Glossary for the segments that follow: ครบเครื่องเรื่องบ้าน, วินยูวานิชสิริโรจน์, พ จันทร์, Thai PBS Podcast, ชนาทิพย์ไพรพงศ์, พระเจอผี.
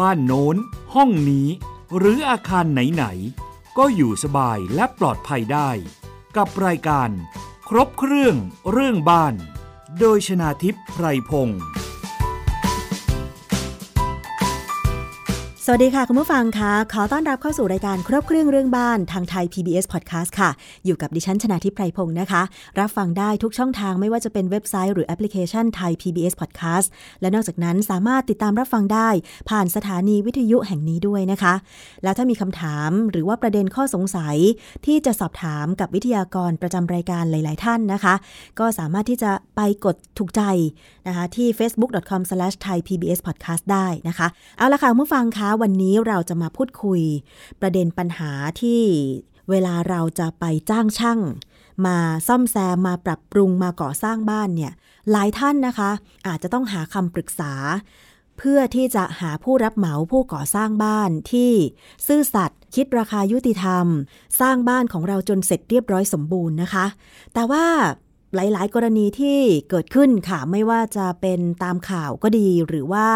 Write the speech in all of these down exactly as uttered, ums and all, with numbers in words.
บ้านโน้นห้องนี้หรืออาคารไหนๆก็อยู่สบายและปลอดภัยได้กับรายการครบเครื่องเรื่องบ้านโดยชนาทิพย์ไพรพงศ์สวัสดีค่ะคุณผู้ฟังคะขอต้อนรับเข้าสู่รายการครบเครื่องเรื่องบ้านทางไทย พี บี เอส Podcast ค่ะอยู่กับดิฉันชนาทิพย์ไพรพงศ์นะคะรับฟังได้ทุกช่องทางไม่ว่าจะเป็นเว็บไซต์หรือแอปพลิเคชันไทย พี บี เอส Podcast และนอกจากนั้นสามารถติดตามรับฟังได้ผ่านสถานีวิทยุแห่งนี้ด้วยนะคะแล้วถ้ามีคำถามหรือว่าประเด็นข้อสงสัยที่จะสอบถามกับวิทยากรประจำรายการหลายๆท่านนะคะก็สามารถที่จะไปกดถูกใจนะคะที่ เฟซบุ๊ก ดอท คอม สแลช ไทย พี บี เอส พอดแคสต์ ได้นะคะเอาละค่ะคุณผู้ฟังคะวันนี้เราจะมาพูดคุยประเด็นปัญหาที่เวลาเราจะไปจ้างช่างมาซ่อมแซมมาปรับปรุงมาก่อสร้างบ้านเนี่ยหลายท่านนะคะอาจจะต้องหาคำปรึกษาเพื่อที่จะหาผู้รับเหมาผู้ก่อสร้างบ้านที่ซื่อสัตย์คิดราคายุติธรรมสร้างบ้านของเราจนเสร็จเรียบร้อยสมบูรณ์นะคะแต่ว่าหลายๆกรณีที่เกิดขึ้นค่ะไม่ว่าจะเป็นตามข่าวก็ดีหรือว่า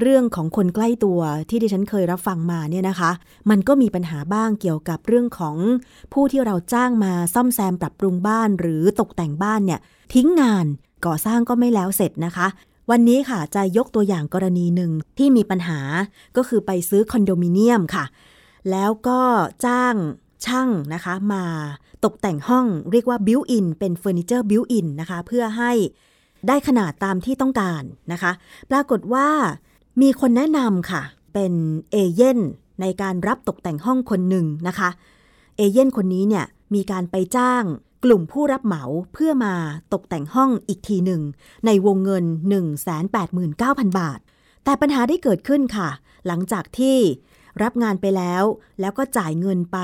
เรื่องของคนใกล้ตัวที่ดิฉันเคยรับฟังมาเนี่ยนะคะมันก็มีปัญหาบ้างเกี่ยวกับเรื่องของผู้ที่เราจ้างมาซ่อมแซมปรับปรุงบ้านหรือตกแต่งบ้านเนี่ยทิ้งงานก่อสร้างก็ไม่แล้วเสร็จนะคะวันนี้ค่ะจะยกตัวอย่างกรณีหนึ่งที่มีปัญหาก็คือไปซื้อคอนโดมิเนียมค่ะแล้วก็จ้างช่างนะคะมาตกแต่งห้องเรียกว่าบิวท์อินเป็นเฟอร์นิเจอร์บิวท์อินนะคะเพื่อให้ได้ขนาดตามที่ต้องการนะคะปรากฏว่ามีคนแนะนำค่ะเป็นเอเย่นในการรับตกแต่งห้องคนหนึ่งนะคะเอเย่นคนนี้เนี่ยมีการไปจ้างกลุ่มผู้รับเหมาเพื่อมาตกแต่งห้องอีกทีหนึ่งในวงเงิน หนึ่งแสนแปดหมื่นเก้าพัน บาทแต่ปัญหาได้เกิดขึ้นค่ะหลังจากที่รับงานไปแล้วแล้วก็จ่ายเงินไป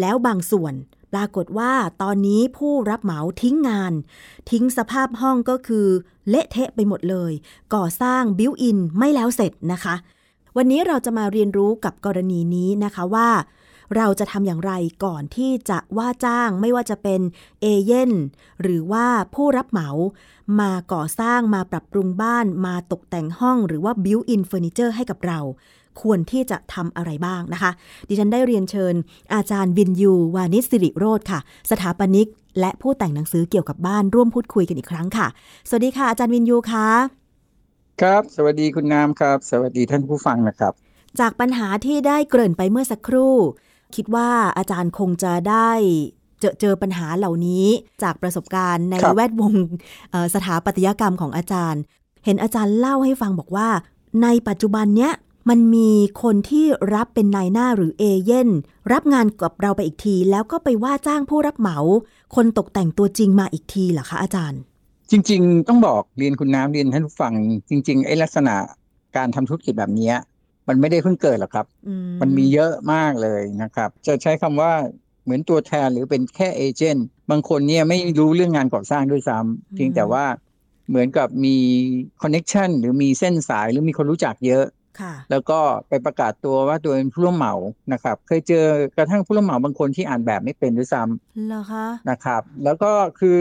แล้วบางส่วนปรากฏว่าตอนนี้ผู้รับเหมาทิ้งงานทิ้งสภาพห้องก็คือเละเทะไปหมดเลยก่อสร้างบิวท์อินไม่แล้วเสร็จนะคะวันนี้เราจะมาเรียนรู้กับกรณีนี้นะคะว่าเราจะทำอย่างไรก่อนที่จะว่าจ้างไม่ว่าจะเป็นเอเย่นหรือว่าผู้รับเหมามาก่อสร้างมาปรับปรุงบ้านมาตกแต่งห้องหรือว่าบิวท์อินเฟอร์นิเจอร์ให้กับเราควรที่จะทำอะไรบ้างนะคะดิฉันได้เรียนเชิญอาจารย์วินยูวานิชสิริโรจน์ค่ะสถาปนิกและผู้แต่งหนังสือเกี่ยวกับบ้านร่วมพูดคุยกันอีกครั้งค่ะสวัสดีค่ะอาจารย์วินยูค่ะครับสวัสดีคุณน้ำครับสวัสดีท่านผู้ฟังนะครับจากปัญหาที่ได้เกริ่นไปเมื่อสักครู่คิดว่าอาจารย์คงจะได้เจอเจอปัญหาเหล่านี้จากประสบการณ์ในแวดวงสถาปัตยกรรมของอาจารย์เห็นอาจารย์เล่าให้ฟังบอกว่าในปัจจุบันเนี้ยมันมีคนที่รับเป็นนายหน้าหรือเอเย่นรับงานกับเราไปอีกทีแล้วก็ไปว่าจ้างผู้รับเหมาคนตกแต่งตัวจริงมาอีกทีเหรอคะอาจารย์จริงๆต้องบอกเรียนคุณน้ำเรียนท่านผู้ฟังจริงๆไอ้ลักษณะการทำธุรกิจแบบนี้มันไม่ได้เพิ่งเกิดหรอกครับ ม, มันมีเยอะมากเลยนะครับจะใช้คำว่าเหมือนตัวแทนหรือเป็นแค่เอเจนต์บางคนเนี่ยไม่รู้เรื่องงานก่อสร้างด้วยซ้ำเพียงแต่ว่าเหมือนกับมีคอนเนคชันหรือมีเส้นสายหรือมีคนรู้จักเยอะแล้วก็ไปประกาศตัวว่าตัวเป็นผู้รับเหมานะครับเคยเจอกระทั่งผู้รับเหมาบางคนที่อ่านแบบไม่เป็นด้วยซ้ำเหรอคะนะครับแล้วก็คือ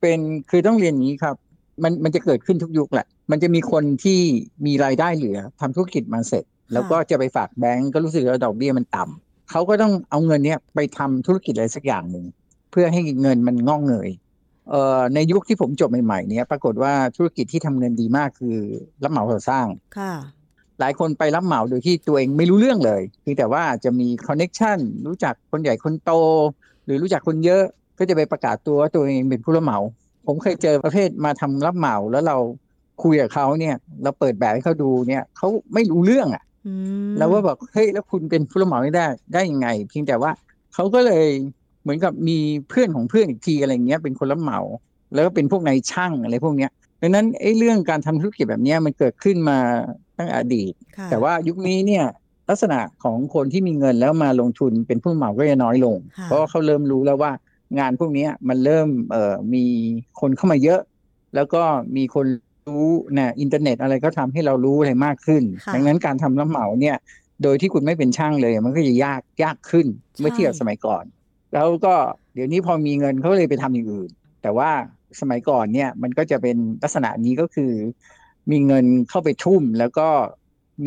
เป็นคือต้องเรียนอย่างนี้ครับมันมันจะเกิดขึ้นทุกยุคแหละมันจะมีคนที่มีรายได้เหลือทำธุรกิจมาเสร็จแล้วก็จะไปฝากแบงก์ก็รู้สึกว่าดอกเบี้ยมันต่ำเขาก็ต้องเอาเงินเนี้ยไปทำธุรกิจอะไรสักอย่างหนึ่งเพื่อให้เงินมันงอกเงยเอ่อในยุคที่ผมจบใหม่ๆเนี้ยปรากฏว่าธุรกิจที่ทำเงินดีมากคือรับเหมาก่อสร้างค่ะหลายคนไปรับเหมาโดยที่ตัวเองไม่รู้เรื่องเลยเพียงแต่ว่าจะมีคอนเนคชั่นรู้จักคนใหญ่คนโตหรือรู้จักคนเยอะก็จะไปประกาศตัวว่าตัวเองเป็นผู้รับเหมาผมเคยเจอประเภทมาทำรับเหมาแล้วเราคุยกับเขาเนี่ยเราเปิดแบบให้เขาดูเนี่ยเขาไม่รู้เรื่องอ่ะแล้วว่าบอกเฮ้ยแล้วคุณเป็นผู้รับเหมาได้ได้ยังไงเพียงแต่ว่าเขาก็เลยเหมือนกับมีเพื่อนของเพื่อนอีกทีอะไรเงี้ยเป็นคนรับเหมาแล้วก็เป็นพวกนายช่างอะไรพวกเนี้ยดังนั้นไอ้เรื่องการทำธุรกิจแบบนี้มันเกิดขึ้นมาตั้งอดีตแต่ว่ายุคนี้เนี่ยลักษณะของคนที่มีเงินแล้วมาลงทุนเป็นผู้รับเหมาก็จะน้อยลงเพราะเขาเริ่มรู้แล้วว่างานพวกนี้มันเริ่มเอ่อมีคนเข้ามาเยอะแล้วก็มีคนรู้นะอินเทอร์เน็ตอะไรก็ทำให้เรารู้อะไรมากขึ้นดังนั้นการทำรับเหมาเนี่ยโดยที่คุณไม่เป็นช่างเลยมันก็จะยากยากขึ้นเมื่อเทียบกับสมัยก่อนแล้วก็เดี๋ยวนี้พอมีเงินเขาเลยไปทำอย่างอื่นแต่ว่าสมัยก่อนเนี่ยมันก็จะเป็นลักษณะนี้ก็คือมีเงินเข้าไปทุ่มแล้วก็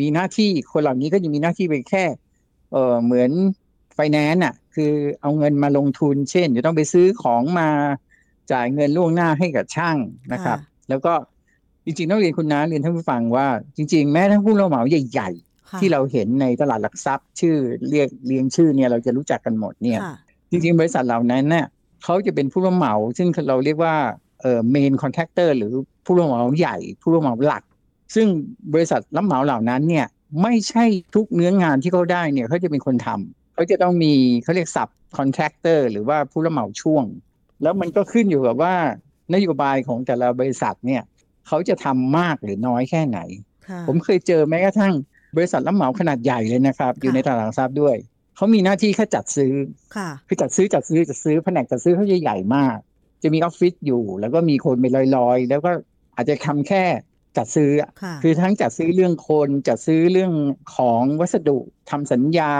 มีหน้าที่คนเหล่านี้ก็จะมีหน้าที่ไปแค่เอ่อเหมือนไฟแนนซ์น่ะคือเอาเงินมาลงทุนเช่นจะต้องไปซื้อของมาจ่ายเงินล่วงหน้าให้กับช่างนะครับแล้วก็จริงๆต้องเรียนคุณน้าเรียนท่านผู้ฟังว่าจริงๆแม้ทั้งผู้รับเหมาใหญ่ๆที่เราเห็นในตลาดหลักทรัพย์ชื่อเรียกเรียงชื่อเนี่ยเราจะรู้จักกันหมดเนี่ยจริงๆบริษัทเหล่านั้นเนี่ยเขาจะเป็นผู้รับเหมาซึ่งเราเรียกว่าเอ่อเมนคอนแทคเตอร์หรือผู้รับเหมาใหญ่ผู้รับเหมาหลักซึ่งบริษัทรับเหมาเหล่านั้นเนี่ยไม่ใช่ทุกเนื้องานที่เขาได้เนี่ยเขาจะเป็นคนทำเขาจะต้องมีเขาเรียกศัพท์คอนแทคเตอร์หรือว่าผู้รับเหมาช่วงแล้วมันก็ขึ้นอยู่กับว่านโยบายของแต่ละบริษัทเนี่ยเขาจะทำมากหรือน้อยแค่ไหนผมเคยเจอแม้กระทั่งบริษัทรับเหมาขนาดใหญ่เลยนะครับอยู่ในตลาดหลักทรัพย์ด้วยเขามีหน้าที่แค่จัดซื้อคือจัดซื้อจัดซื้อจัดซื้อแผนกจัดซื้อเขาใหญ่มากจะมีออฟฟิศอยู่แล้วก็มีคนเป็นลอยๆแล้วก็อาจจะทำแค่จัดซื้อคือทั้งจัดซื้อเรื่องคนจัดซื้อเรื่องของวัสดุทำสัญญา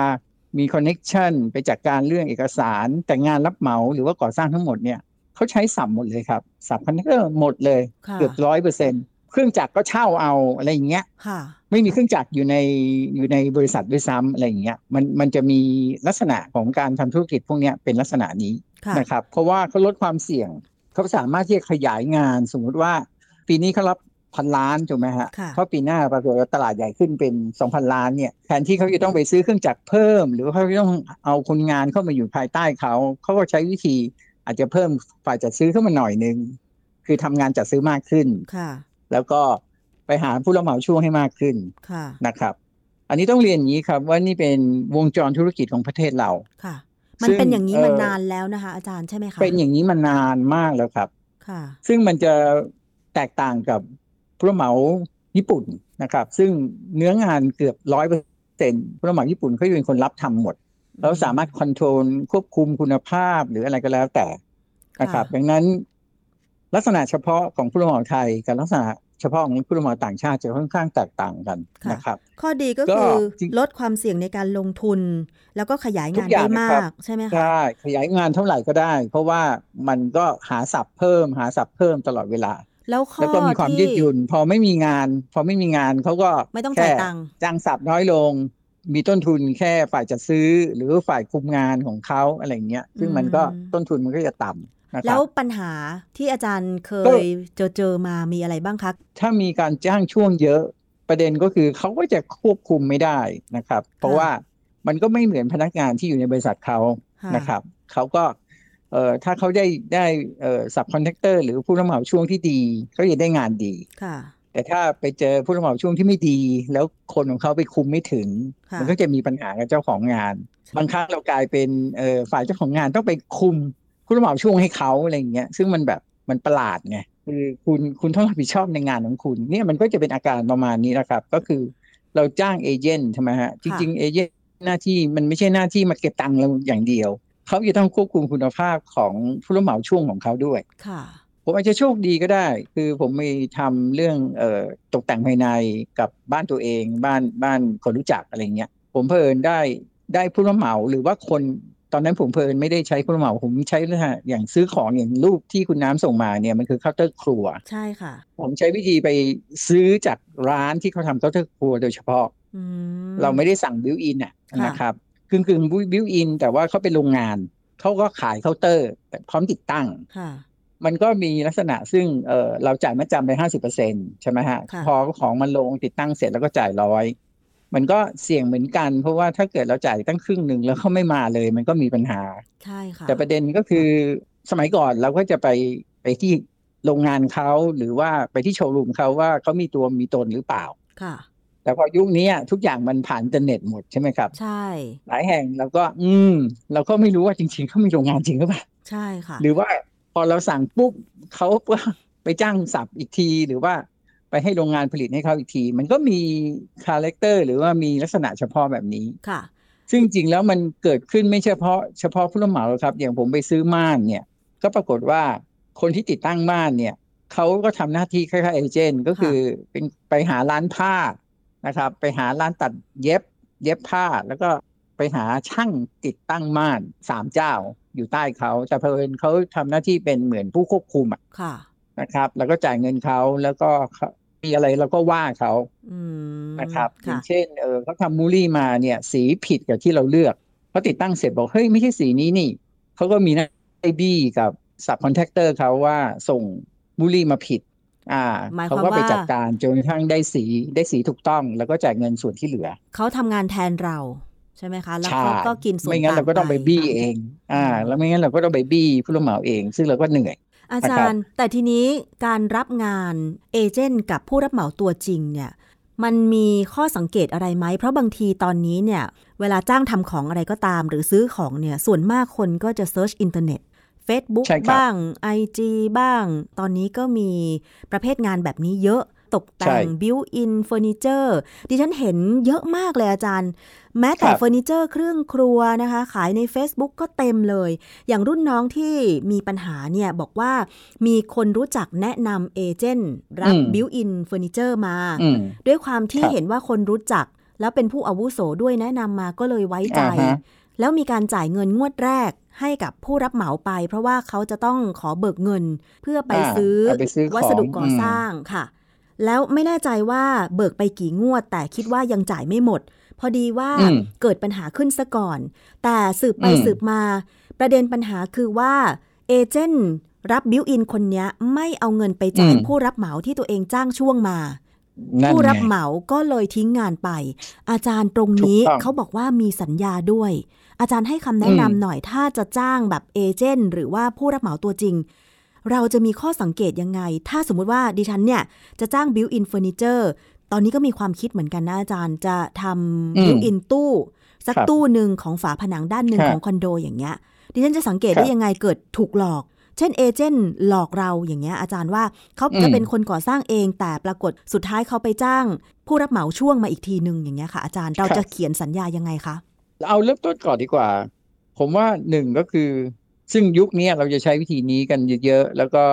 มีคอนเนคชั่นไปจัด ก, การเรื่องเอกสารแต่งานรับเหมาหรือว่าก่อสร้างทั้งหมดเนี่ยเขาใช้สับหมดเลยครับสับคอนเนคเตอร์หมดเลยเกือบ ร้อยเปอร์เซ็นต์ เครื่องจักรก็เช่าเอาอะไรอย่างเงี้ยไม่มีเครื่องจักรอยู่ในอยู่ในบริษัทด้วยซ้ำอะไรอย่างเงี้ยมันมันจะมีลักษณะของการทำธุรกิจพวกนี้เป็นลักษณะนี้นะครับเพราะว่าเขาลดความเสี่ยงเขาสามารถที่จะขยายงานสมมติว่าปีนี้เขารับพันล้านถูกไหมฮะเพราะปีหน้าปรากฏว่าตลาดใหญ่ขึ้นเป็น สองพัน ล้านเนี่ยแทนที่เขาจะต้องไปซื้อเครื่องจักรเพิ่มหรือเขาต้องเอาคนงานเข้ามาอยู่ภายใต้เขาเขาก็ใช้วิธีอาจจะเพิ่มฝ่ายจัดซื้อเข้ามาหน่อยนึงคือทำงานจัดซื้อมากขึ้นแล้วก็ไปหาผู้รับเหมาช่วงให้มากขึ้นนะครับอันนี้ต้องเรียนอย่างนี้ครับว่านี่เป็นวงจรธุรกิจของประเทศเรามันเป็นอย่างนี้มานานแล้วนะคะอาจารย์ใช่ไหมคะเป็นอย่างนี้มานานมากแล้วครับซึ่งมันจะแตกต่างกับผู้รับเหมาญี่ปุ่นนะครับซึ่งเนื้องานเกือบ ร้อยเปอร์เซ็นต์ ผู้รับเหมาญี่ปุ่นเขาเป็นคนรับทำหมดแล้วสามารถคอนโทรลควบคุมคุณภาพหรืออะไรก็แล้วแต่นะครับดังนั้นลักษณะเฉพาะของผู้รับเหมาไทยกับลักษณะเฉพาะของผู้รับเหมาต่างชาติจะค่อนข้างแตกต่างกันนะครับข้อดีก็คือลดความเสี่ยงในการลงทุนแล้วก็ขยายงานได้มากใช่ไหมคะใช่ขยายงานเท่าไหร่ก็ได้เพราะว่ามันก็หาศัพท์เพิ่มหาศัพท์เพิ่มตลอดเวลาแล้วก็มีความยืดหยุ่นพอไม่มีงานพอไม่มีงานเขาก็ไม่ต้องจ่ายตังค์จ้างศัพท์น้อยลงมีต้นทุนแค่ฝ่ายจัดซื้อหรือฝ่ายคุมงานของเขาอะไรเงี้ยซึ่งมันก็ต้นทุนมันก็จะต่ำนะครับแล้วปัญหาที่อาจารย์เคยเจอเจอมามีอะไรบ้างคะถ้ามีการจ้างช่วงเยอะประเด็นก็คือเขาก็จะควบคุมไม่ได้นะครับเพราะว่ามันก็ไม่เหมือนพนักงานที่อยู่ในบริษัทเขานะครับเขาก็เอ่อถ้าเขาได้ได้เอ่อซับคอนแทคเตอร์หรือผู้รับเหมาช่วงที่ดีเขาจะได้งานดีแต่ถ้าไปเจอผู้รับเหมาช่วงที่ไม่ดีแล้วคนของเขาไปคุมไม่ถึงมันก็จะมีปัญหากับเจ้าของงานบางครั้งเรากลายเป็นเอ่อฝ่ายเจ้าของงานต้องไปคุมผู้รับเหมาช่วงให้เขาอะไรอย่างเงี้ยซึ่งมันแบบมันประหลาดไงคือคุณคุณต้องรับผิดชอบในงานของคุณเนี่ยมันก็จะเป็นอาการประมาณนี้นะครับก็คือเราจ้างเอเจนต์ใช่ไหมฮะจริงๆเอเจนต์หน้าที่มันไม่ใช่หน้าที่มาเก็บตังค์เราอย่างเดียวเขาจะต้องควบคุมคุณภาพของผู้รับเหมาช่วงของเขาด้วยผมอาจจะโชคดีก็ได้คือผมมีทำเรื่องเอ่อตกแต่งภายในกับบ้านตัวเองบ้านบ้านคนรู้จักอะไรเงี้ยผมเพิ่นได้ได้ผู้รับเหมาหรือว่าคนตอนนั้นผมเพิ่นไม่ได้ใช้ผู้รับเหมาผมใช้อย่างซื้อของอย่างรูปที่คุณน้ำส่งมาเนี่ยมันคือเคาน์เตอร์ครัวใช่ค่ะผมใช้วิธีไปซื้อจากร้านที่เขาทำเคาน์เตอร์ครัวโดยเฉพาะเราไม่ได้สั่งบิวอินน่ะนะครับกึ่งๆบิวอินแต่ว่าเขาเป็นโรงงานเขาก็ขายเคาน์เตอร์แต่พร้อมติดตั้งมันก็มีลักษณะซึ่ง เ, เราจ่ายมัดจำไป ห้าสิบเปอร์เซ็นต์ ใช่ไหมฮะพอของมันลงติดตั้งเสร็จแล้วก็จ่ายร้อยมันก็เสี่ยงเหมือนกันเพราะว่าถ้าเกิดเราจ่ายตั้งครึ่งหนึ่งแล้วเขาไม่มาเลยมันก็มีปัญหาใช่ค่ะแต่ประเด็นก็คือสมัยก่อนเราก็จะไปไปที่โรงงานเขาหรือว่าไปที่โชว์รูมเขาว่าเขามีตัวมีตนหรือเปล่าค่ะแต่พอยุคนี้ทุกอย่างมันผ่านอินเทอร์เน็ตหมดใช่ไหมครับใช่หลายแห่งเราก็อืมเราก็ไม่รู้ว่าจริงๆเขามีโรงงานจริงหรือเปล่าใช่ค่ะหรือว่าพอเราสั่งปุ๊บเขาก็ไปจ้างสับอีกทีหรือว่าไปให้โรงงานผลิตให้เขาอีกทีมันก็มีคาแรคเตอร์หรือว่ามีลักษณะเฉพาะแบบนี้ค่ะซึ่งจริงแล้วมันเกิดขึ้นไม่เฉพาะเฉพาะผู้รับเหมาครับอย่างผมไปซื้อม่านเนี่ยก็ปรากฏว่าคนที่ติดตั้งม่านเนี่ยเขาก็ทำหน้าที่คล้ายๆเอเจนต์ก็คือเป็นไปหาร้านผ้านะครับไปหาร้านตัดเย็บเย็บผ้าแล้วก็ไปหาช่างติดตั้งม่านสามเจ้าอยู่ใต้เขาแต่เพิ่นเขาทำหน้าที่เป็นเหมือนผู้ควบคุมอ่ะนะครับแล้วก็จ่ายเงินเขาแล้วก็ มีอะไรเราก็ว่าเขานะครับอย่างเช่นเออเขาทำมูลลี่มาเนี่ยสีผิดกับที่เราเลือกเขาติดตั้งเสร็จบอกเฮ้ยไม่ใช่สีนี้นี่เขาก็มีหน้าที่บี้กับซับคอนแทคเตอร์เขาว่าส่งมูลลี่มาผิดอ่าเขาก็ไปจัดการจนกระทั่งได้สีได้สีถูกต้องแล้วก็จ่ายเงินส่วนที่เหลือเขาทำงานแทนเราใช่ไหมคะแล้วเขาก็กินส่วนต่างไม่งั้นเราก็ต้องไปบี้เองอ่าแล้วไม่งั้นเราก็ต้องไปบี้ผู้รับเหมาเองซึ่งเราก็เหนื่อยอาจารย์แต่ทีนี้การรับงานเอเจนต์กับผู้รับเหมาตัวจริงเนี่ยมันมีข้อสังเกตอะไรไหมเพราะบางทีตอนนี้เนี่ยเวลาจ้างทำของอะไรก็ตามหรือซื้อของเนี่ยส่วนมากคนก็จะเซิร์ชอินเทอร์เน็ต Facebook บ้าง ไอ จี บ้างตอนนี้ก็มีประเภทงานแบบนี้เยอะตกแต่ง built in furniture ดิฉันเห็นเยอะมากเลยอาจารย์แม้แต่เฟอร์นิเจอร์เครื่องครัวนะคะขายใน Facebook ก็เต็มเลยอย่างรุ่นน้องที่มีปัญหาเนี่ยบอกว่ามีคนรู้จักแนะนำเอเจนต์รับ built in furniture มาด้วยความที่เห็นว่าคนรู้จักแล้วเป็นผู้อาวุโสด้วยแนะนำมาก็เลยไว้ใจแล้วมีการจ่ายเงินงวดแรกให้กับผู้รับเหมาไปเพราะว่าเขาจะต้องขอเบิกเงินเพื่อไปซื้อวัสดุก่อสร้างค่ะแล้วไม่แน่ใจว่าเบิกไปกี่งวดแต่คิดว่ายังจ่ายไม่หมดพอดีว่าเกิดปัญหาขึ้นซะก่อนแต่สืบไปสืบมาประเด็นปัญหาคือว่าเอเจนต์รับบิลอินคนนี้ไม่เอาเงินไปจ่ายผู้รับเหมาที่ตัวเองจ้างช่วงมาผู้รับเหมาก็เลยทิ้งงานไปอาจารย์ตรงนี้เขาบอกว่ามีสัญญาด้วยอาจารย์ให้คำแนะนำหน่อยถ้าจะจ้างแบบเอเจนต์หรือว่าผู้รับเหมาตัวจริงเราจะมีข้อสังเกตยังไงถ้าสมมุติว่าดิฉันเนี่ยจะจ้าง built in furniture ตอนนี้ก็มีความคิดเหมือนกันนะอาจารย์จะทำ built in ตู้สักตู้หนึ่งของฝาผนังด้านหนึ่งของคอนโดอย่างเงี้ยดิฉันจะสังเกตได้ยังไงเกิดถูกหลอกเช่นเอเจนต์หลอกเราอย่างเงี้ยอาจารย์ว่าเขาจะเป็นคนก่อสร้างเองแต่ปรากฏสุดท้ายเขาไปจ้างผู้รับเหมาช่วงมาอีกทีนึงอย่างเงี้ยค่ะอาจารย์เราจะเขียนสัญญายังไงคะเอาเริ่มต้นก่อนดีกว่าผมว่าหนึ่งก็คือซึ่งยุคนี้เราจะใช้วิธีนี้กันเยอะๆแล้วก็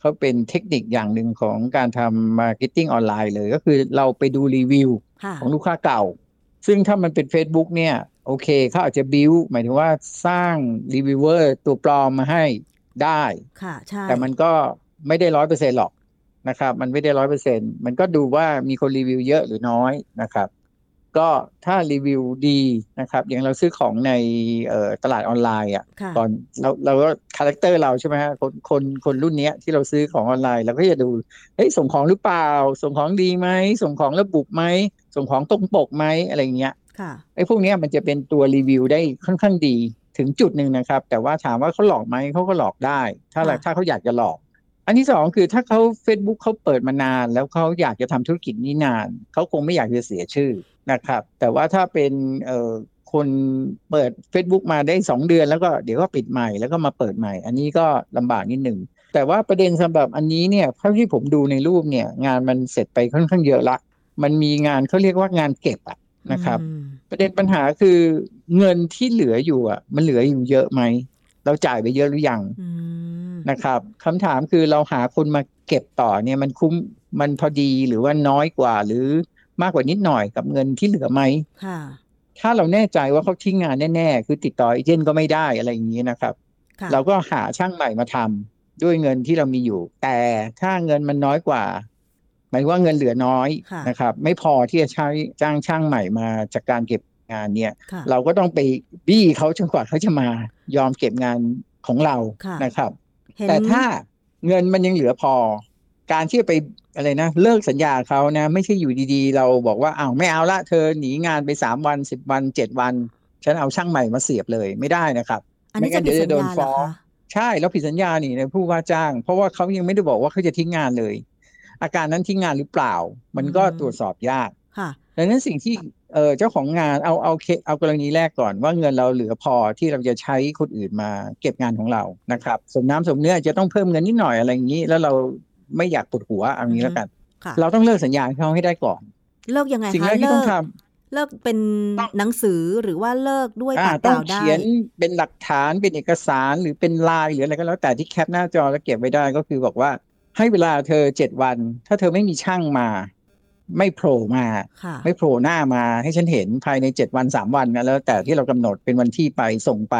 เขาเป็นเทคนิคอย่างหนึ่งของการทำมาร์เก็ตติ้งออนไลน์เลยก็คือเราไปดูรีวิวของลูกค้าเก่าซึ่งถ้ามันเป็น Facebook เนี่ยโอเคเขาอาจจะบิวหมายถึงว่าสร้างรีวิวเวอร์ตัวปลอมมาให้ได้แต่มันก็ไม่ได้ หนึ่งร้อยเปอร์เซ็นต์ หรอกนะครับมันไม่ได้ หนึ่งร้อยเปอร์เซ็นต์ มันก็ดูว่ามีคนรีวิวเยอะหรือน้อยนะครับก็ถ้ารีวิวดีนะครับอย่างเราซื้อของในตลาดออนไลน์อ่ะตอนเราเราก็คาแรคเตอร์เราใช่ไหมฮะคนคนคนรุ่นนี้ที่เราซื้อของออนไลน์เราก็จะดูเฮ้ยส่งของหรือเปล่าส่งของดีไหมส่งของระบุไหมส่งของตรงปกไหมอะไรเงี้ยไอ้พวกนี้มันจะเป็นตัวรีวิวได้ค่อนข้างดีถึงจุดหนึ่งนะครับแต่ว่าถามว่าเขาหลอกไหมเขาก็หลอกได้ถ้าถ้าเขาอยากจะหลอกอันที่สองคือถ้าเขา Facebook เขาเปิดมานานแล้วเขาอยากจะทำธุรกิจนี้นานเขาคงไม่อยากจะเสียชื่อนะครับแต่ว่าถ้าเป็นคนเปิด Facebook มาได้สองเดือนแล้วก็เดี๋ยวก็ปิดใหม่แล้วก็มาเปิดใหม่อันนี้ก็ลำบากนิดหนึ่งแต่ว่าประเด็นสำหรับอันนี้เนี่ยเท่าที่ผมดูในรูปเนี่ยงานมันเสร็จไปค่อนข้างเยอะละมันมีงานเขาเรียกว่างานเก็บอะนะครับประเด็นปัญหาคือเงินที่เหลืออยู่อะมันเหลืออยู่เยอะไหมเราจ่ายไปเยอะหรือยังนะครับคำถามคือเราหาคนมาเก็บต่อเนี่ยมันคุ้มมันพอดีหรือว่าน้อยกว่าหรือมากกว่านิดหน่อยกับเงินที่เหลือไหมถ้าเราแน่ใจว่าเขาทิ้งงานแน่ๆคือติดต่อเอเจนต์ก็ไม่ได้อะไรอย่างนี้นะครับเราก็หาช่างใหม่มาทำด้วยเงินที่เรามีอยู่แต่ถ้าเงินมันน้อยกว่าหมายว่าเงินเหลือน้อยนะครับไม่พอที่จะใช้จ้างช่างใหม่มาจากการเก็บงานเนี่ยเราก็ต้องไปบี้เขาจนกว่าเขาจะมายอมเก็บงานของเรานะครับแต่ถ้าเงินมันยังเหลือพอการที่จะไปอะไรนะเลิกสัญญาเขานะไม่ใช่อยู่ดีๆเราบอกว่าอ้าวไม่เอาละเธอหนีงานไปสามวันสิบวันเจ็ดวันฉันเอาช่างใหม่มาเสียบเลยไม่ได้นะครับอันนี้จะผิดสัญญาเหรอคะใช่แล้วผิดสัญญานี่ในผู้ว่าจ้างเพราะว่าเขายังไม่ได้บอกว่าเขาจะทิ้งงานเลยอาการนั้นทิ้งงานหรือเปล่ามันก็ตรวจสอบยากค่ะดังนั้นสิ่งที่เอ่อเจ้าของงานเอาเอาเอากรณีแรกก่อนว่าเงินเราเหลือพอที่เราจะใช้คนอื่นมาเก็บงานของเรานะครับสมน้ำสมเนื้อจะต้องเพิ่มเงินนิดหน่อยอะไรอย่างนี้แล้วเราไม่อยากปวดหัวเอางี้แล้วกันเราต้องเลิกสัญญาเขาให้ได้ก่อนเลิกยังไงคะสิ่งแรกที่ต้องทำเลิกเป็นหนังสือหรือว่าเลิกด้วยปากเปล่าได้ต้องเขียนเป็นหลักฐานเป็นเอกสารหรือเป็นลายหรืออะไรก็แล้วแต่ที่แคปหน้าจอแล้วเก็บไว้ได้ก็คือบอกว่าให้เวลาเธอเจ็ดวันถ้าเธอไม่มีช่างมาไม่โผล่มาไม่โผล่หน้ามาให้ฉันเห็นภายในเจ็ดวันสามวันนะแล้วแต่ที่เรากำหนดเป็นวันที่ไปส่งไป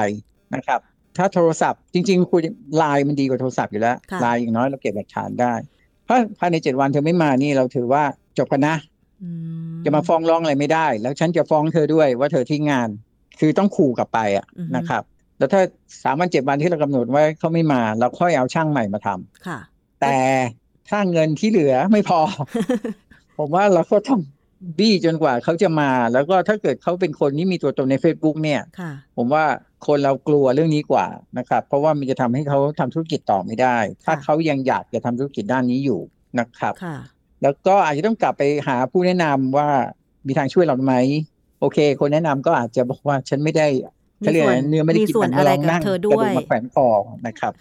นะครับถ้าโทรศัพท์จริงๆคุณไลน์มันดีกว่าโทรศัพท์อยู่แล้วไลน์อย่างน้อยเราเก็บหลักฐานได้ ถ้าภายในเจ็ดวันเธอไม่มานี่เราถือว่าจบกันนะจะมาฟ้องร้องอะไรไม่ได้แล้วฉันจะฟ้องเธอด้วยว่าเธอทิ้งงานคือต้องขู่กลับไปอ่ะนะครับแล้วถ้าสามวันเจ็ดวันที่เรากำหนดไว้เขาไม่มาเราค่อยเอาช่างใหม่มาทำแต่ถ้าเงินที่เหลือไม่พอ ผมว่าเราก็ต้องบี้จนกว่าเขาจะมาแล้วก็ถ้าเกิดเขาเป็นคนที่มีตัวตนใน Facebook เนี่ยผมว่าคนเรากลัวเรื่องนี้กว่านะครับเพราะว่ามันจะทำให้เขาทำธุรกิจต่อไม่ได้ถ้าเขายังอยากจะทำธุรกิจด้านนี้อยู่นะครับแล้วก็อาจจะต้องกลับไปหาผู้แนะนำว่ามีทางช่วยเราไหมโอเคคนแนะนำก็อาจจะบอกว่าฉันไม่ได้เนื้อไม่ได้กินมันลองนั่งกระดูกมาแขวนคอนะครับ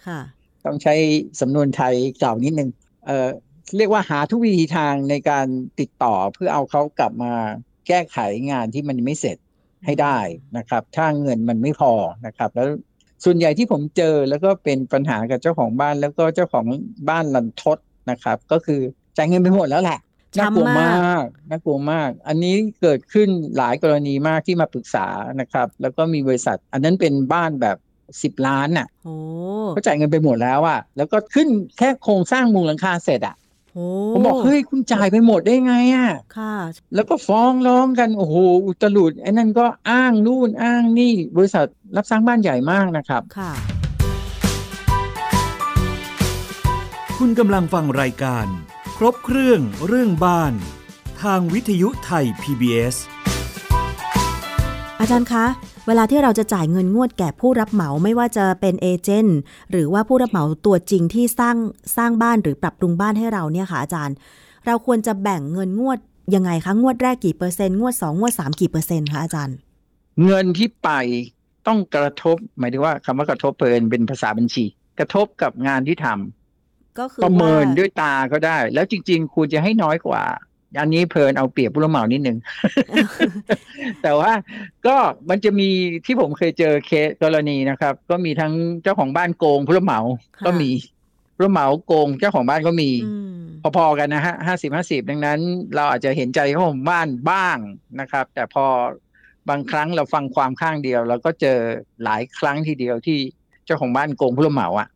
ต้องใช้สำนวนไทยกล่าวนิดนึงเอ่อเรียกว่าหาทุกวิธีทางในการติดต่อเพื่อเอาเขากลับมาแก้ไขงานที่มันไม่เสร็จให้ได้นะครับถ้าเงินมันไม่พอนะครับแล้วส่วนใหญ่ที่ผมเจอแล้วก็เป็นปัญหากับเจ้าของบ้านแล้วก็เจ้าของบ้านลันทดนะครับก็คือจ่ายเงินไปหมดแล้วแหละน่ากลัวมากน่ากลัวมากอันนี้เกิดขึ้นหลายกรณีมากที่มาปรึกษานะครับแล้วก็มีบริษัทอันนั้นเป็นบ้านแบบสิบล้านน่ะโอ้เขาจ่ายเงินไปหมดแล้วอ่ะแล้วก็ขึ้นแค่โครงสร้างมุงหลังคาเสร็จอ่ะผมบอกเฮ้ยคุณจ่ายไปหมดได้ไงอ่ะค่ะแล้วก็ฟ้องร้องกันโอ้โหอุตลุดไอ้นั่นก็อ้างนู่นอ้างนี่บริษัทรับสร้างบ้านใหญ่มากนะครับค่ะคุณกำลังฟังรายการครบเครื่องเรื่องบ้านทางวิทยุไทย พี บี เอส อาจารย์คะเวลาที่เราจะจ่ายเงินงวดแก่ผู้รับเหมาไม่ว่าจะเป็นเอเจนต์หรือว่าผู้รับเหมาตัวจริงที่สร้างสร้างบ้านหรือปรับปรุงบ้านให้เราเนี่ยค่ะอาจารย์เราควรจะแบ่งเงินงวดยังไงคะงวดแรกกี่เปอร์เซ็นต์งวดสองงวดสามกี่เปอร์เซ็นต์คะอาจารย์เงินที่ไปต้องกระทบหมายถึงว่าคำว่ากระทบเป็นภาษาบัญชีกระทบกับงานที่ทำก็คือประเมินด้วยตาก็ได้แล้วจริงๆคุณจะให้น้อยกว่าอันนี้เพลินเอาเปรียบผู้รับเหมานิดนึง แต่ว่าก็มันจะมีที่ผมเคยเจอเคสกรณีนะครับก็มีทั้งเจ้าของบ้านโกงผู้รับเหมาก็มีผู้รับเหมาโกงเจ้าของบ้านก็มีพอๆกันนะฮะห้าสิบ ห้าสิบดังนั้นเราอาจจะเห็นใจเจ้าของบ้านบ้างนะครับแต่พอบางครั้งเราฟังความข้างเดียวเราก็เจอหลายครั้งทีเดียวที่เจ้าของบ้านโกงผู้รับเหมาอ่ะ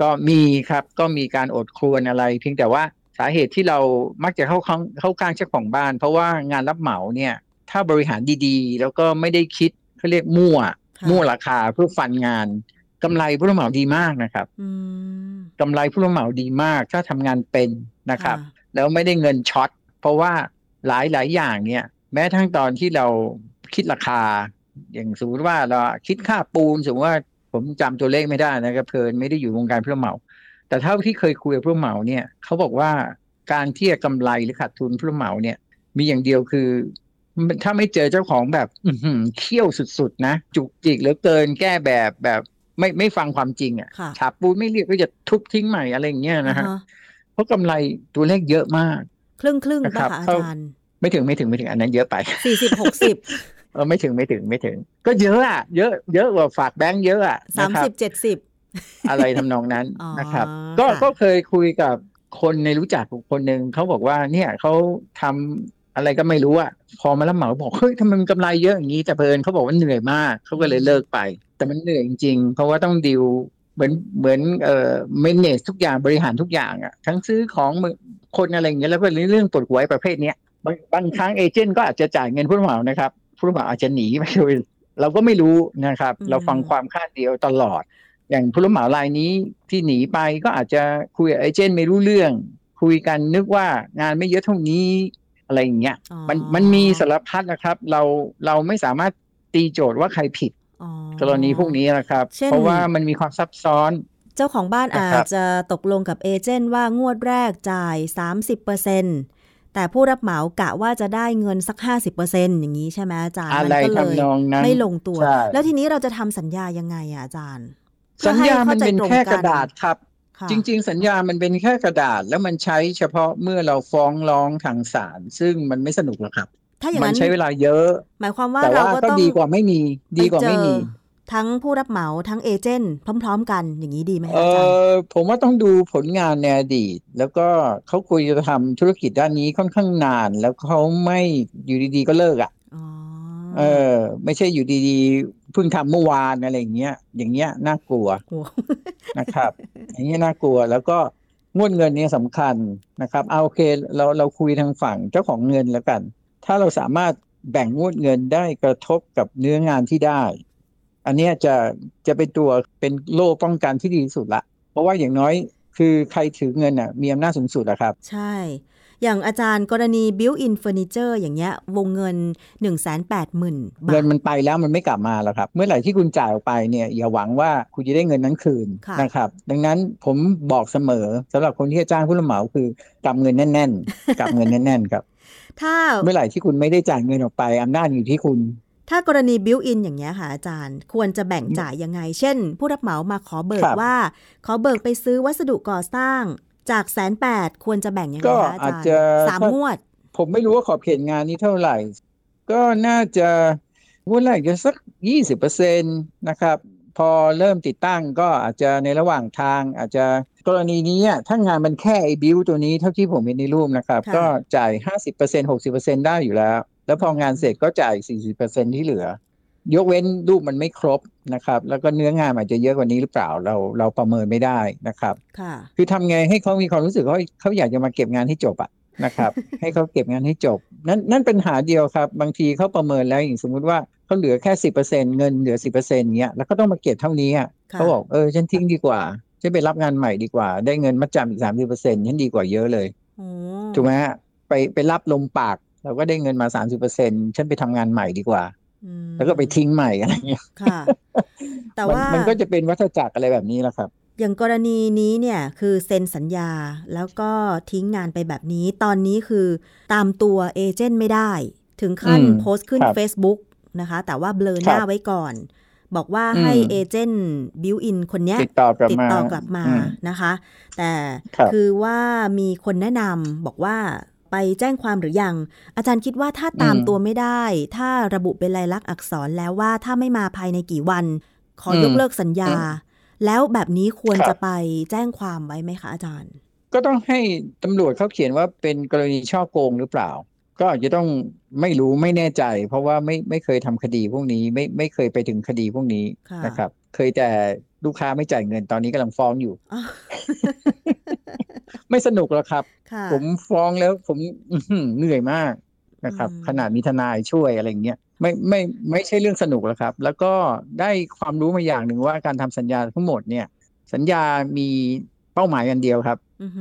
ก็มีครับก็มีการอดครวญอะไรเพียงแต่ว่าสาเหตุที่เรามักจะเข้าข้างเข้าข้างเจ้าของบ้านเพราะว่างานรับเหมาเนี่ยถ้าบริหารดีๆแล้วก็ไม่ได้คิดเขาเรียกมั่วมั่วราคาเพื่อฟันงานกำไรผู้รับเหมาดีมากนะครับกำไรผู้รับเหมาดีมากถ้าทำงานเป็นนะครับแล้วไม่ได้เงินช็อตเพราะว่าหลายๆอย่างเนี่ยแม้ทั้งตอนที่เราคิดราคาอย่างสมมติว่าเราคิดค่าปูนสมมติว่าผมจำตัวเลขไม่ได้นะครับเพลินไม่ได้อยู่วงการผู้รับเหมาแต่เท่าที่เคยคุยกับผู้รับเหมาเนี่ยเขาบอกว่าการที่จะกำไรหรือขาดทุนผู้รับเหมาเนี่ยมีอย่างเดียวคือถ้าไม่เจอเจ้าของแบบเขี้ยวสุดๆนะจุกจิกเหลือเกินแก้แบบแบบไม่ไม่ฟังความจริงอ่ะฉาบปูนไม่เรียบก็จะทุบทิ้งใหม่อะไรอย่างเงี้ยนะฮะเพราะกำไรตัวเลขเยอะมากครึ่งๆนะครับอาจารย์ไม่ถึงไม่ถึงไม่ถึงอันนั้นเยอะไปสี่สิบหกสิบเออไม่ถึงไม่ถึงไม่ถึงก็เยอะอ่ะเยอะเยอะกว่าฝากแบงค์เยอะอ่ะนะครับสามสิบ เจ็ดสิบอะไรทำนองนั้นนะครับก็ก็เคยคุยกับคนในรู้จักคนนึงเขาบอกว่าเนี่ยเขาทำอะไรก็ไม่รู้อ่ะพอมารับเหมาบอกเฮ้ยทำไมมันกำไรเยอะอย่างนี้แต่เพลินเขาบอกว่าเหนื่อยมากเขาก็เลยเลิกไปแต่มันเหนื่อยจริงๆเพราะว่าต้องดิวเหมือนเหมือนเอ่อแมเนจทุกอย่างบริหารทุกอย่างอ่ะทั้งซื้อของคนอะไรอย่างเงี้ยแล้วก็เรื่องปวดหัวประเภทเนี้ยบางครั้งเอเจนต์ก็อาจจะจ่ายเงินผู้รับเหมานะครับผู้รับเหมาอาจจะหนีไปโดยเราก็ไม่รู้นะครับเราฟังความคาดเดียวตลอดอย่างผู้รับเหมารายนี้ที่หนีไปก็อาจจะคุยกับเอเจนต์ไม่รู้เรื่องคุยกันนึกว่างานไม่เยอะเท่านี้อะไรอย่างเงี้ยมันมันมีสารพัดนะครับเราเราไม่สามารถตีโจทย์ว่าใครผิดกรณีพวกนี้นะครับเพราะว่ามันมีความซับซ้อนเจ้าของบ้านอาจจะตกลงกับเอเจนต์ว่างวดแรกจ่าย สามสิบเปอร์เซ็นต์แต่ผู้รับเหมากะว่าจะได้เงินสัก ห้าสิบเปอร์เซ็นต์ อย่างนี้ใช่ไหมอาจารย์มันก็เลยไม่ลงตัวแล้วทีนี้เราจะทำสัญญายังไงอ่ะอาจารย์สัญญามันเป็นแค่กระดาษครับจริงๆสัญญามันเป็นแค่กระดาษแล้วมันใช้เฉพาะเมื่อเราฟ้องร้องทางศาลซึ่งมันไม่สนุกหรอกครับถ้าอย่างนั้นมันใช้เวลาเยอะหมายความว่าเราก็ต้องดีกว่าไม่มีดีกว่าไม่มีทั้งผู้รับเหมาทั้งเอเจนต์พร้อมๆกันอย่างนี้ดีไหมอาจารย์เออผมว่าต้องดูผลงานในอดีตแล้วก็เขาคุยจะทำธุรกิจด้านนี้ค่อนข้างนานแล้วเขาไม่อยู่ดีๆก็เลิกอ่ะอ๋อเออไม่ใช่อยู่ดีๆเพิ่งทำเมื่อวานอะไรอย่างเงี้ยอย่างเงี้ยน่ากลัว นะครับอย่างเงี้ยน่ากลัวแล้วก็ งวดเงินนี้สำคัญนะครับเอาโอเคเราเราคุยทางฝั่งเจ้าของเงินแล้วกันถ้าเราสามารถแบ่งงวดเงินได้กระทบกับเนื้องานที่ได้อันนี้จะจะเป็นตัวเป็นโล่ป้องกันที่ดีที่สุดละเพราะว่าอย่างน้อยคือใครถือเงินน่ะมีอำนาจสูงสุดอะครับใช่อย่างอาจารย์กรณี built-in furniture อย่างเงี้ยวงเงิน หนึ่งแสนแปดหมื่น บาทเงินมันไปแล้วมันไม่กลับมาแล้วครับเมื่อไหร่ที่คุณจ่ายออกไปเนี่ยอย่าหวังว่าคุณจะได้เงินนั้นคืนะนะครับดังนั้นผมบอกเสมอสำหรับคนที่จะจ้างผู้รับเหมาคือกำเงินแน่นๆกำเงินแน่นๆครับถ้าเมื่อไหร่ที่คุณไม่ได้จ่ายเงินออกไปอำนาจอยู่ที่คุณถ้ากรณี built-in อย่างเงี้ยค่ะอาจารย์ควรจะแบ่งจ่ายยังไงเช่นผู้รับเหมามาขอเบิกว่าขอเบิกไปซื้อวัสดุก่อสร้างจาก หนึ่งแสนแปดหมื่น ควรจะแบ่งยังไงคะอาจารย์สามงวดผมไม่รู้ว่าขอบเขตงานนี้เท่าไหร่ก็น่าจะงวดแรกจะสัก ยี่สิบเปอร์เซ็นต์ นะครับพอเริ่มติดตั้งก็อาจจะในระหว่างทางอาจจะกรณีนี้ถ้างานมันแค่ไอ้บิลตัวนี้เท่าที่ผมเห็นในรูปนะครับก็จ่าย ห้าสิบเปอร์เซ็นต์ หกสิบเปอร์เซ็นต์ ได้อยู่แล้วแล้วพองานเสร็จก็จ่าย สี่สิบเปอร์เซ็นต์ ที่เหลือยกเว้นรูปมันไม่ครบนะครับแล้วก็เนื้องานอาจจะเยอะกว่านี้หรือเปล่าเราเราประเมินไม่ได้นะครับคือทำไงให้เขามีความรู้สึกว่าเขาอยากจะมาเก็บงานให้จบอะนะครับ ให้เขาเก็บงานให้จบนั่นนั่นเป็นปัญหาเดียวครับบางทีเขาประเมินแล้วอย่างสมมุติว่าเขาเหลือแค่ สิบเปอร์เซ็นต์ เงินเหลือ สิบเปอร์เซ็นต์ เงี้ยแล้วก็ต้องมาเก็บเท่านี้เขาบอกเออฉันทิ้งดีกว่าฉันไปรับงานใหม่ดีกว่าได้เงินมัดจำอีก สามสิบเปอร์เซ็นต์ ฉันดีกว่าเยอะเลยถูกไหมฮะไปไปรับลมปากเราก็ได้เงินมา สามสิบเปอร์เซ็นต์ ฉันไปทำงานใหม่ดีกว่าแล้วก็ไปทิ้งใหม่อะไรอย่างเงี้ยค่ะแต่ว่ามันก็จะเป็นวัฏจักรอะไรแบบนี้แหละครับอย่างกรณีนี้เนี่ยคือเซ็นสัญญาแล้วก็ทิ้งงานไปแบบนี้ตอนนี้คือตามตัวเอเจนต์ไม่ได้ถึงขั้นโพสต์ขึ้น Facebook นะคะแต่ว่าเบลอหน้าไว้ก่อนบอกว่าให้เอเจนต์บิวอินคนเนี้ยติดต่อกลับมานะคะแต่คือว่ามีคนแนะนำบอกว่าไปแจ้งความหรือยังอาจารย์คิดว่าถ้าตามตัวไม่ได้ถ้าระบุเป็นลายลักษณ์อักษรแล้วว่าถ้าไม่มาภายในกี่วันขอยกเลิกสัญญาแล้วแบบนี้ควรจะไปแจ้งความไว้ไหมคะอาจารย์ก็ต้องให้ตำรวจเขาเขียนว่าเป็นกรณีฉ้อโกงหรือเปล่าก็อาจจะต้องไม่รู้ไม่แน่ใจเพราะว่าไม่ไม่เคยทำคดีพวกนี้ไม่ไม่เคยไปถึงคดีพวกนี้นะครับเคยแต่ลูกค้าไม่จ่ายเงินตอนนี้กำลังฟ้องอยู่ ไม่สนุกหรอกครับ ผมฟ้องแล้วผมเหนื่อยมากนะครับขนาดมีทนายช่วยอะไรอย่างเงี้ยไม่ไม่ไม่ใช่เรื่องสนุกหรอกครับแล้วก็ได้ความรู้มาอย่างหนึ่งว่าการทำสัญญาทั้งหมดเนี่ยสัญญามีเป้าหมายอันเดียวครับ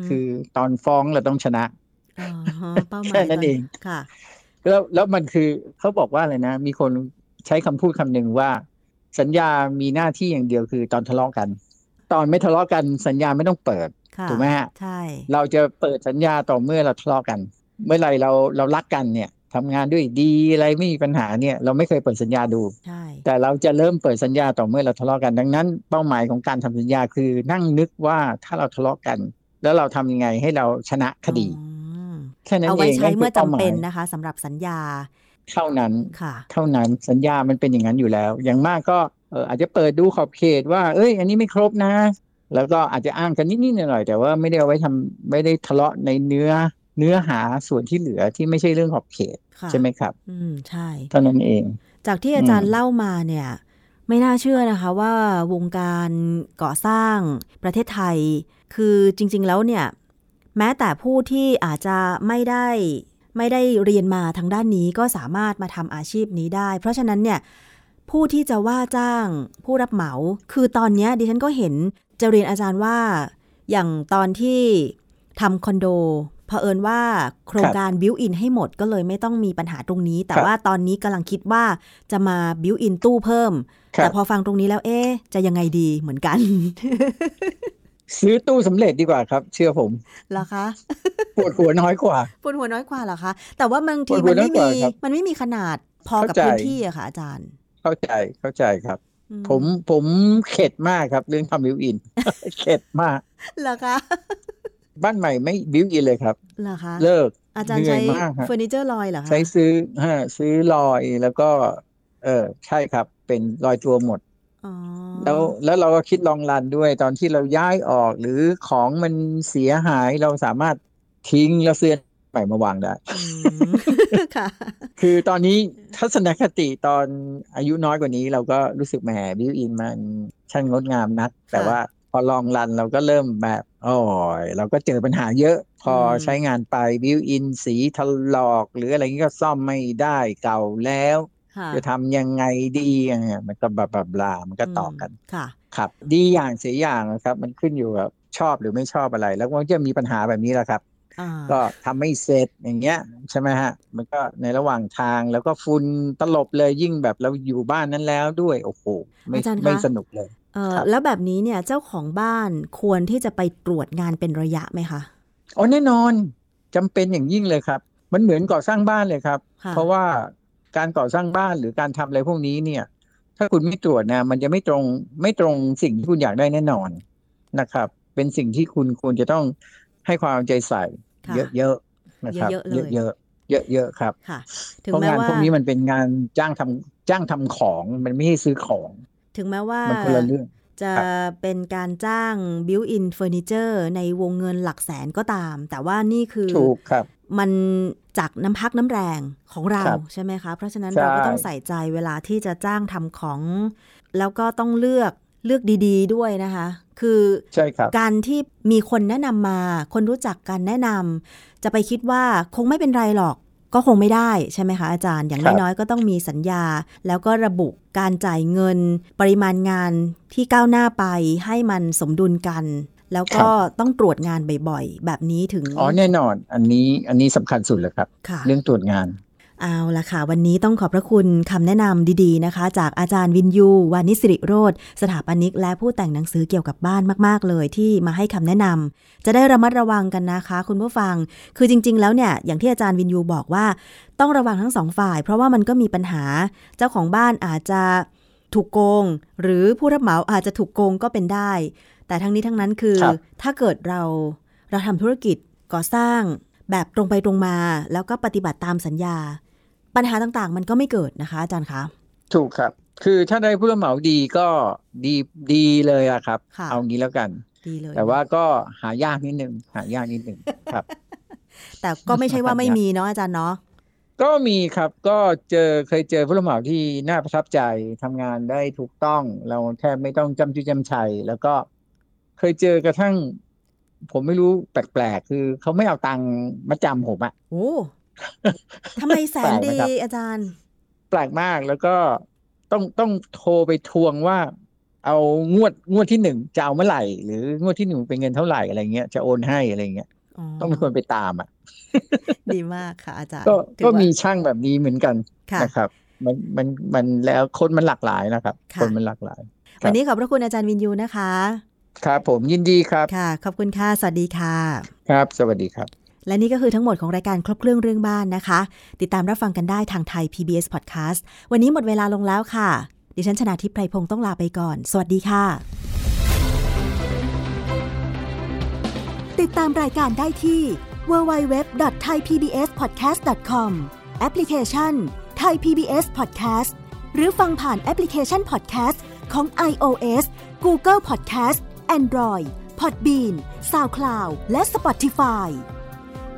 คือตอนฟ้องเราต้องชนะ แค่นั้นเองแล้วแล้วมันคือเขาบอกว่าอะไรนะมีคนใช้คำพูดคำหนึ่งว่าสัญญามีหน้าที่อย่างเดียวคือตอนทะเลาะกันตอนไม่ทะเลาะกันสัญญาไม่ต้องเปิดถูกไหมฮะใช่เราจะเปิดสัญญาต่อเมื่อเราทะเลาะกันเมื่อไรเราเรารักกันเนี่ยทำงานด้วยดีอะไรไม่มีปัญหาเนี่ยเราไม่เคยเปิดสัญญาดูใช่แต่เราจะเริ่มเปิดสัญญาต่อเมื่อเราทะเลาะกันดังนั้นเป้าหมายของการทำสัญญาคือนั่งนึกว่าถ้าเราทะเลาะกันแล้วเราทำยังไงให้เราชนะคดีแค่นั้นเองเอาไว้ใช้เมื่อจำเป็นนะคะสำหรับสัญญาเท่านั้นเท่านั้นสัญญามันเป็นอย่างนั้นอยู่แล้วอย่างมากก็อาจจะเปิดดูขอบเขตว่าเอ้ยอันนี้ไม่ครบนะแล้วก็อาจจะอ้างกันนิดๆหน่อยๆแต่ว่าไม่ได้เอาไว้ทำไม่ได้ทะเลาะในเนื้อเนื้อหาส่วนที่เหลือที่ไม่ใช่เรื่องขอบเขตใช่ไหมครับอืมใช่เท่านั้นเองจากที่อาจารย์เล่ามาเนี่ยไม่น่าเชื่อนะคะว่าวงการก่อสร้างประเทศไทยคือจริงๆแล้วเนี่ยแม้แต่ผู้ที่อาจจะไม่ได้ไม่ได้เรียนมาทางด้านนี้ก็สามารถมาทำอาชีพนี้ได้เพราะฉะนั้นเนี่ยผู้ที่จะว่าจ้างผู้รับเหมาคือตอนนี้ดิฉันก็เห็นจะเรียนอาจารย์ว่าอย่างตอนที่ทำคอนโดเผอิญว่าโครงการ built in ให้หมดก็เลยไม่ต้องมีปัญหาตรงนี้แต่ว่าตอนนี้กำลังคิดว่าจะมา built in ตู้เพิ่มแต่พอฟังตรงนี้แล้วเอ๊ะจะยังไงดีเหมือนกัน ซื้อตู้สำเร็จดีกว่าครับเชื่อผมเหรอคะปวดหัวน้อยกว่าปวดหัวน้อยกว่าเหรอคะแต่ว่าบางทีมันไม่มีมันไม่มีขนาดพอกับพื้นที่อะค่ะอาจารย์เข้าใจเข้าใจครับผมผมเข็ดมากครับเรื่องทำบิวอินเข็ดมากเหรอคะบ้านใหม่ไม่บิวอินเลยครับเหรอคะเลิกอาจารย์ใช้เฟอร์นิเจอร์ลอยเหรอคะใช้ซื้อฮะซื้อลอยแล้วก็เออใช่ครับเป็นลอยตัวหมดแล้วแล้วเราก็คิดลองรันด้วยตอนที่เราย้ายออกหรือของมันเสียหายเราสามารถทิ้งแล้วเสื้อใหม่มาวางได้ คือตอนนี้ทัศนคติตอนอายุน้อยกว่านี้เราก็รู้สึกแหมบิวอินมันช่างงดงามนักแต่ว่าพ อลองรันเราก็เริ่มแบบโอ้ยเราก็เจอปัญหาเยอะพอใช้งานไปบิวอินสีถลอกหรืออะไรนี้ก็ซ่อมไม่ได้เก่าแล้วจะทำยังไงดีมันก็บลาบลามันก็ต่อกันครับดีอย่างเสียอย่างนะครับมันขึ้นอยู่กับชอบหรือไม่ชอบอะไรแล้วมันจะมีปัญหาแบบนี้แหละครับก็ทำไม่เสร็จอย่างเงี้ยใช่ไหมฮะมันก็ในระหว่างทางแล้วก็ฝุ่นตลบเลยยิ่งแบบเราอยู่บ้านนั้นแล้วด้วยโอ้โหไม่ไม่สนุกเลยเออแล้วแบบนี้เนี่ยเจ้าของบ้านควรที่จะไปตรวจงานเป็นระยะไหมคะอ๋อแน่นอนจำเป็นอย่างยิ่งเลยครับมันเหมือนก่อสร้างบ้านเลยครับเพราะว่าการก่อสร้างบ้านหรือการทำอะไรพวกนี้เนี่ยถ้าคุณไม่ตรวจนะมันจะไม่ตรงไม่ตรงสิ่งที่คุณอยากได้แน่นอนนะครับเป็นสิ่งที่คุณควรจะต้องให้ความใจใส่เยอะๆนะครับเยอะๆเยอะๆครับเพราะงานพวกนี้มันเป็นงานจ้างทำจ้างทำของมันไม่ให้ซื้อของถึงแม้ว่าจะเป็นการจ้าง built-in furniture ในวงเงินหลักแสนก็ตามแต่ว่านี่คือมันจากน้ำพักน้ำแรงของเราใช่ไหมคะเพราะฉะนั้นเราก็ต้องใส่ใจเวลาที่จะจ้างทำของแล้วก็ต้องเลือกเลือกดีๆด้วยนะคะคือการที่มีคนแนะนำมาคนรู้จักกันแนะนำจะไปคิดว่าคงไม่เป็นไรหรอกก็คงไม่ได้ใช่ไหมคะอาจารย์อย่างน้อยๆก็ต้องมีสัญญาแล้วก็ระบุการจ่ายเงินปริมาณงานที่ก้าวหน้าไปให้มันสมดุลกันแล้วก็ต้องตรวจงานบ่อยๆแบบนี้ถึงอ๋อแน่นอนอันนี้อันนี้สำคัญสุดเลยครับเรื่องตรวจงานเอาล่ะค่ะวันนี้ต้องขอบพระคุณคำแนะนำดีๆนะคะจากอาจารย์วินยูวานิสิริโรจน์สถาปนิกและผู้แต่งหนังสือเกี่ยวกับบ้านมากๆเลยที่มาให้คำแนะนำจะได้ระมัดระวังกันนะคะคุณผู้ฟังคือจริงๆแล้วเนี่ยอย่างที่อาจารย์วินยูบอกว่าต้องระวังทั้งสองฝ่ายเพราะว่ามันก็มีปัญหาเจ้าของบ้านอาจจะถูกโกงหรือผู้รับเหมาอาจจะถูกโกงก็เป็นได้แต่ทั้งนี้ทั้งนั้นคือถ้าเกิดเราเราทำธุรกิจก่อสร้างแบบตรงไปตรงมาแล้วก็ปฏิบัติตามสัญญาปัญหาต่างๆมันก็ไม่เกิดนะคะอาจารย์คะถูกครับคือถ้าได้ผู้รับเหมาดีก็ดีดีเลยอะครับเอางี้แล้วกันแต่ว่าก็หายากนิดนึงหายากนิดนึงครับแต่ก็ไม่ใช่ว่าไม่มีเนาะอาจารย์เนาะก็มีครับก็เจอเคยเจอผู้รับเหมาที่น่าประทับใจทำงานได้ถูกต้องเราแทบไม่ต้องจำจุจำชัยแล้วก็เคยเจอกระทั่งผมไม่รู้แปลกๆคือเขาไม่เอาตังค์มาจำผมอะโอ้ทำไมแสนดีอาจารย์แปลกมากแล้วก็ต้องต้องโทรไปทวงว่าเอางวดงวดที่หนึ่งจะเอาเมื่อไหร่หรืองวดที่หนึ่งเป็นเงินเท่าไหร่อะไรเงี้ยจะโอนให้อะไรเงี้ยต้องมีคนไปตามอ่ะดีมากค่ะอาจารย์ก็มีช่างแบบนี้เหมือนกันนะครับมันมันมันแล้วคนมันหลากหลายนะครับคนมันหลากหลายวันนี้ขอบพระคุณอาจารย์วินยูนะคะครับผมยินดีครับค่ะขอบคุณค่ะสวัสดีค่ะครับสวัสดีครับและนี่ก็คือทั้งหมดของรายการครบเครื่องเรื่องบ้านนะคะติดตามรับฟังกันได้ทางไทย พี บี เอส Podcast วันนี้หมดเวลาลงแล้วค่ะดิฉันชนาธิปไพรพงศ์ต้องลาไปก่อนสวัสดีค่ะติดตามรายการได้ที่ ดับเบิลยู ดับเบิลยู ดับเบิลยู ดอท ไทย พี บี เอส พอดแคสต์ ดอท คอม แอปพลิเคชัน Thai พี บี เอส Podcast หรือฟังผ่านแอปพลิเคชัน Podcast ของ iOS Google Podcast Android Podbean SoundCloud และ Spotify